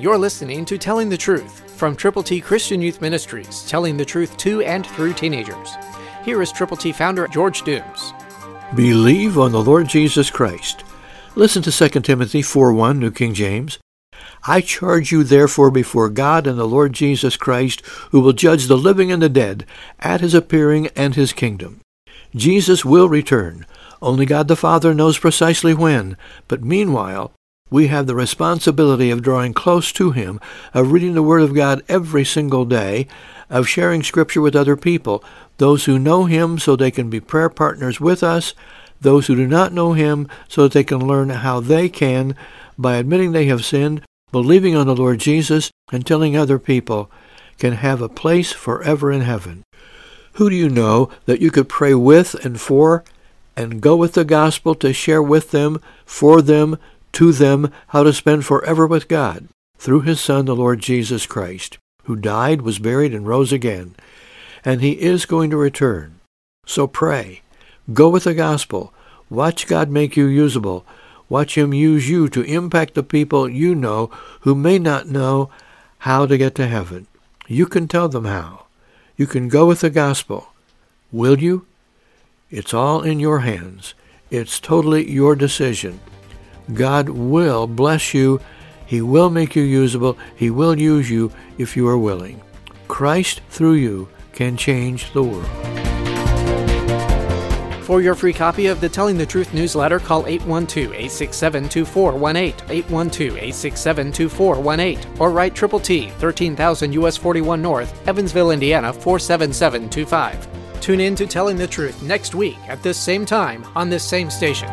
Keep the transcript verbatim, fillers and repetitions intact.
You're listening to Telling the Truth from Triple T Christian Youth Ministries, telling the truth to and through teenagers. Here is Triple T founder George Dooms. Believe on the Lord Jesus Christ. Listen to Second Timothy four one, New King James. I charge you therefore before God and the Lord Jesus Christ, who will judge the living and the dead at his appearing and his kingdom. Jesus will return. Only God the Father knows precisely when, but meanwhile, we have the responsibility of drawing close to him, of reading the Word of God every single day, of sharing Scripture with other people, those who know him so they can be prayer partners with us, those who do not know him so that they can learn how they can, by admitting they have sinned, believing on the Lord Jesus, and telling other people, can have a place forever in heaven. Who do you know that you could pray with and for, and go with the gospel to share with them, for them, to them, how to spend forever with God, through his Son, the Lord Jesus Christ, who died, was buried, and rose again. And he is going to return. So pray. Go with the gospel. Watch God make you usable. Watch him use you to impact the people you know who may not know how to get to heaven. You can tell them how. You can go with the gospel. Will you? It's all in your hands. It's totally your decision. God will bless you. He will make you usable. He will use you if you are willing. Christ through you can change the world. For your free copy of the Telling the Truth newsletter, call eight one two, eight six seven, two four one eight, eight one two, eight six seven, two four one eight, or write Triple T, thirteen thousand U S forty-one North, Evansville, Indiana, four seven seven two five. Tune in to Telling the Truth next week at this same time on this same station.